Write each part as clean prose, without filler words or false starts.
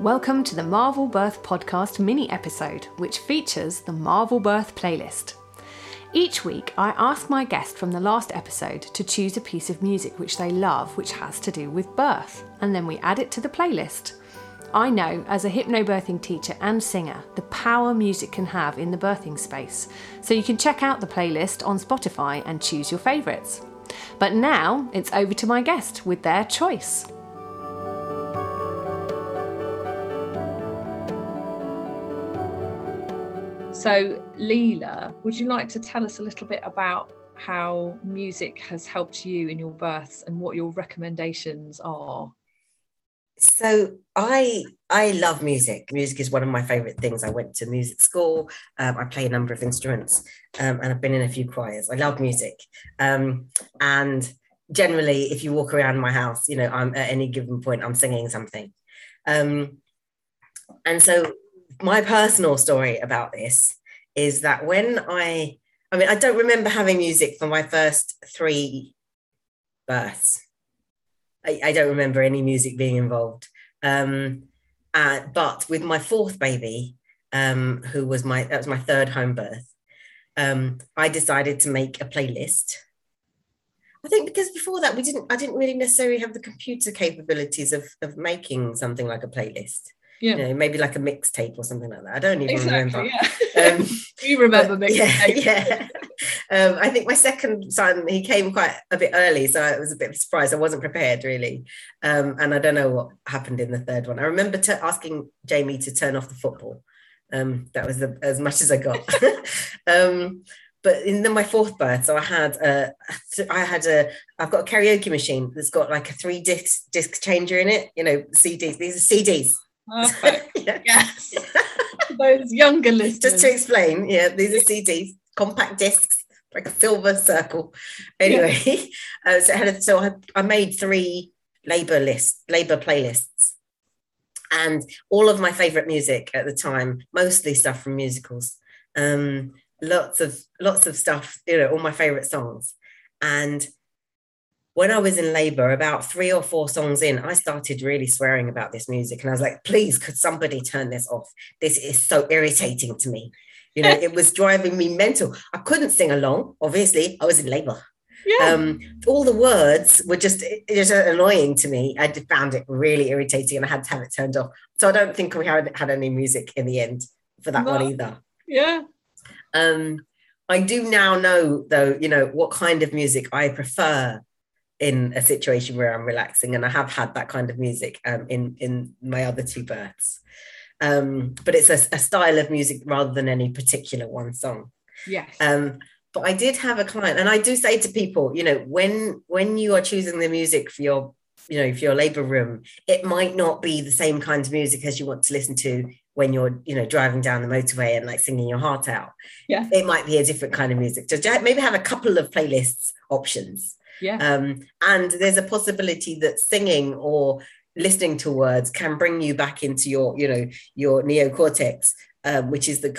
Welcome to the Marvel Birth Podcast mini-episode, which features the Marvel Birth Playlist. Each week, I ask my guest from the last episode to choose a piece of music which they love, which has to do with birth, and then we add it to the playlist. I know, as a hypnobirthing teacher and singer, the power music can have in the birthing space, so you can check out the playlist on Spotify and choose your favourites. But now, it's over to my guest with their choice. So, Leela, would you like to tell us a little bit about how music has helped you in your births and what your recommendations are? So, I love music. Music is one of my favourite things. I went to music school. I play a number of instruments and I've been in a few choirs. I love music. And generally, if you walk around my house, you know, I'm at any given point, I'm singing something. And so, my personal story about this is that when I mean, I don't remember having music for my first three births. I don't remember any music being involved. But with my fourth baby, that was my third home birth, I decided to make a playlist. I think because before that I didn't really necessarily have the computer capabilities of making something like a playlist. Yeah. You know, maybe like a mixtape or something like that. I don't even remember. Yeah. You remember mixtape. Yeah. I think my second son, he came quite a bit early, so it was a bit of a surprise. I wasn't prepared, really. And I don't know what happened in the third one. I remember asking Jamie to turn off the football. That was as much as I got. But in my fourth birth, so I've got a karaoke machine that's got like a 3 disc changer in it. You know, CDs. These are CDs. Perfect. Yes. Those younger listeners. Just to explain, yeah, these are CDs, compact discs, like a silver circle. Anyway, yeah. I made 3 labour playlists, and all of my favourite music at the time, mostly stuff from musicals. Lots of stuff, you know, all my favourite songs. And when I was in labour, about 3 or 4 songs in, I started really swearing about this music. And I was like, please, could somebody turn this off? This is so irritating to me. You know, it was driving me mental. I couldn't sing along. Obviously, I was in labour. Yeah. All the words were just annoying to me. I found it really irritating and I had to have it turned off. So I don't think we had any music in the end for that one either. Yeah. I do now know, though, you know, what kind of music I prefer in a situation where I'm relaxing, and I have had that kind of music in my other 2 births. But it's a style of music rather than any particular one song. Yes. But I did have a client, and I do say to people, you know, when you are choosing the music for your labour room, it might not be the same kind of music as you want to listen to when you're, you know, driving down the motorway and like singing your heart out. Yeah. It might be a different kind of music. So maybe have a couple of playlists options. Yeah. And there's a possibility that singing or listening to words can bring you back into your, you know, your neocortex, which is the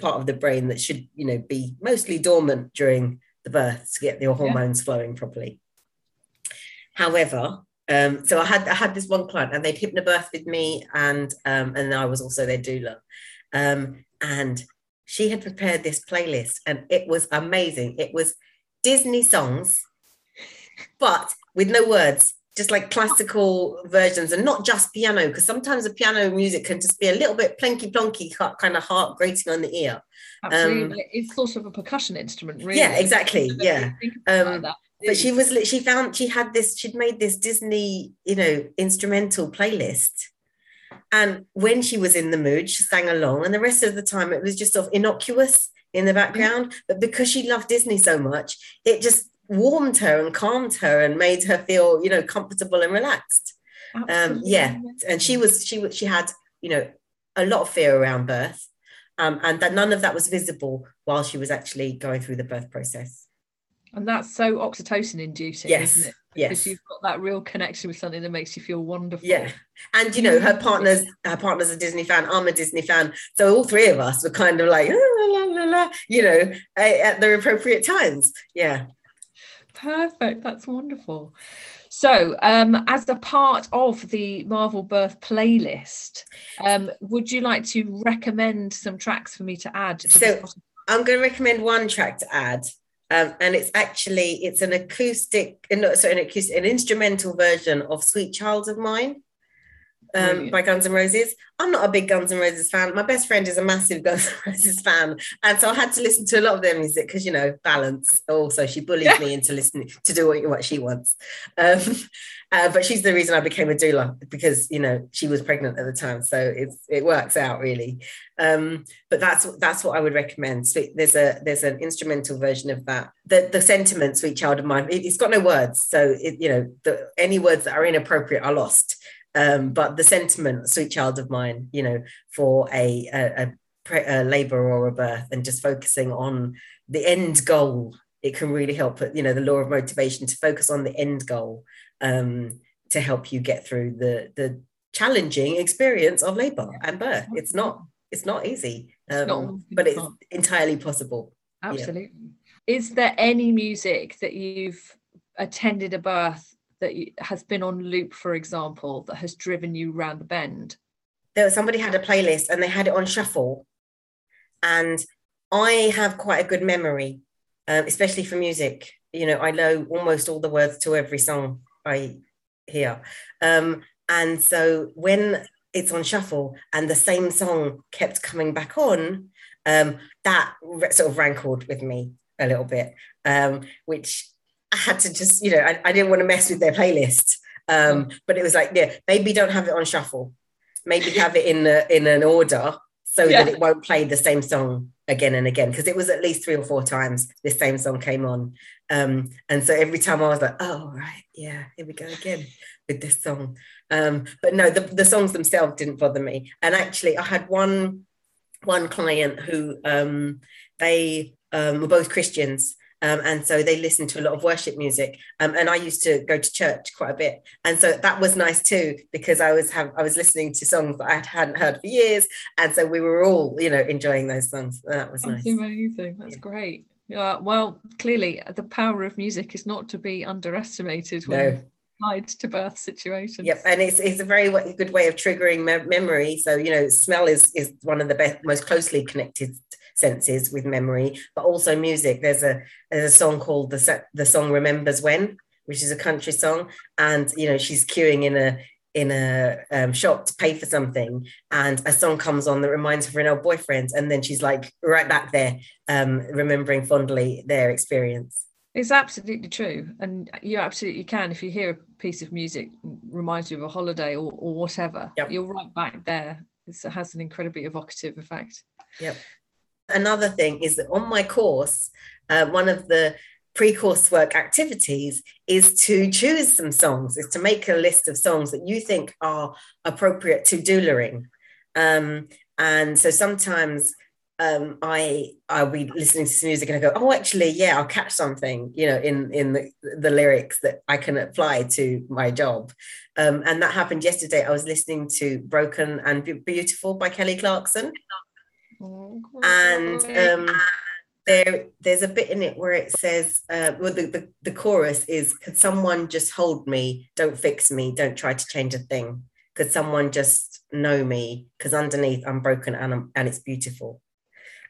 part of the brain that should, you know, be mostly dormant during the birth to get your hormones flowing properly. However, so I had this one client, and they'd hypnobirthed me, and I was also their doula, and she had prepared this playlist, and it was amazing. It was Disney songs, but with no words, just like classical versions, and not just piano, because sometimes the piano music can just be a little bit plonky, kind of heart grating on the ear. Absolutely. It's sort of a percussion instrument, really. Yeah, exactly. Yeah. But she'd made this Disney, you know, instrumental playlist. And when she was in the mood, she sang along, and the rest of the time it was just sort of innocuous in the background. But because she loved Disney so much, it just warmed her and calmed her and made her feel, you know, comfortable and relaxed. Yeah. And she had, you know, a lot of fear around birth, and that none of that was visible while she was actually going through the birth process. And that's so oxytocin inducing, isn't it? Yes. Because you've got that real connection with something that makes you feel wonderful. Yeah. And, you know, her partner's a Disney fan. I'm a Disney fan. So all 3 of us were kind of like, la, la, la, la, you know, at the appropriate times. Yeah. Perfect. That's wonderful. So as a part of the Marvel Birth playlist, would you like to recommend some tracks for me to add? So I'm going to recommend one track to add. And it's actually, it's an acoustic, an instrumental version of Sweet Child of Mine by Guns N' Roses. I'm not a big Guns N' Roses fan. My best friend is a massive Guns N' Roses fan. And so I had to listen to a lot of their music because, you know, balance. Also, she bullied me into listening to do what she wants. But she's the reason I became a doula because, you know, she was pregnant at the time. So it works out really. But that's what I would recommend. So there's an instrumental version of that. The sentiment, Sweet Child of Mine, it's got no words. So, any words that are inappropriate are lost. But the sentiment, Sweet Child of Mine, you know, for a labour or a birth, and just focusing on the end goal, it can really help, you know, the law of motivation to focus on the end goal to help you get through the challenging experience of labour and birth. It's not easy, but it's entirely possible. Absolutely. Yeah. Is there any music that you've attended a birth that has been on loop, for example, that has driven you round the bend? Somebody had a playlist and they had it on shuffle. And I have quite a good memory, especially for music. You know, I know almost all the words to every song I hear. And so when it's on shuffle and the same song kept coming back on, that sort of rankled with me a little bit, which I had to just, you know, I didn't want to mess with their playlist. But it was like, yeah, maybe don't have it on shuffle. Maybe have it in an order so that it won't play the same song again and again. Because it was at least 3 or 4 times this same song came on. And so every time I was like, oh, right, yeah, here we go again with this song. But no, the songs themselves didn't bother me. And actually, I had one client who they were both Christians. And so they listened to a lot of worship music, and I used to go to church quite a bit, and so that was nice too, because I was listening to songs that I hadn't heard for years, and so we were all, you know, enjoying those songs. That was nice. That's amazing. That's great. Well, clearly the power of music is not to be underestimated when applied to birth situations. Yep, and it's a very good way of triggering memory. So, you know, smell is one of the most closely connected senses with memory, but also music. There's a song called the song Remembers When, which is a country song, and you know she's queuing in a shop to pay for something, and a song comes on that reminds her of an old boyfriend, and then she's like right back there, remembering fondly their experience. It's absolutely true, and you absolutely can. If you hear a piece of music reminds you of a holiday or whatever, you're right back there. It has an incredibly evocative effect. Yep. Another thing is that on my course, one of the pre-course work activities is to choose some songs, is to make a list of songs that you think are appropriate to doulering. And so sometimes I'll be listening to some music and I go, oh, actually, yeah, I'll catch something, you know, in the lyrics that I can apply to my job. And that happened yesterday. I was listening to Broken and Beautiful by Kelly Clarkson. And there's a bit in it where it says, the chorus is, could someone just hold me, don't fix me, don't try to change a thing, could someone just know me, because underneath I'm broken and it's beautiful.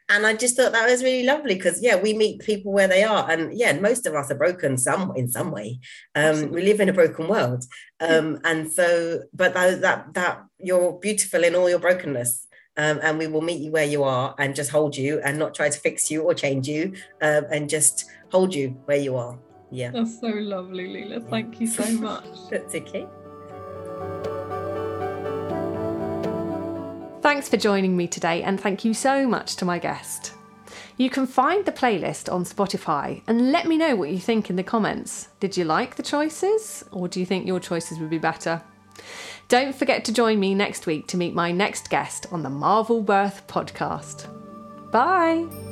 And I just thought that was really lovely, because we meet people where they are, and most of us are broken in some way. We live in a broken world, and so, but that you're beautiful in all your brokenness. And we will meet you where you are and just hold you and not try to fix you or change you, and just hold you where you are. Yeah. That's so lovely, Leila. Thank you so much. That's okay. Thanks for joining me today, and thank you so much to my guest. You can find the playlist on Spotify, and let me know what you think in the comments. Did you like the choices, or do you think your choices would be better? Don't forget to join me next week to meet my next guest on the Marvel Birth podcast. Bye!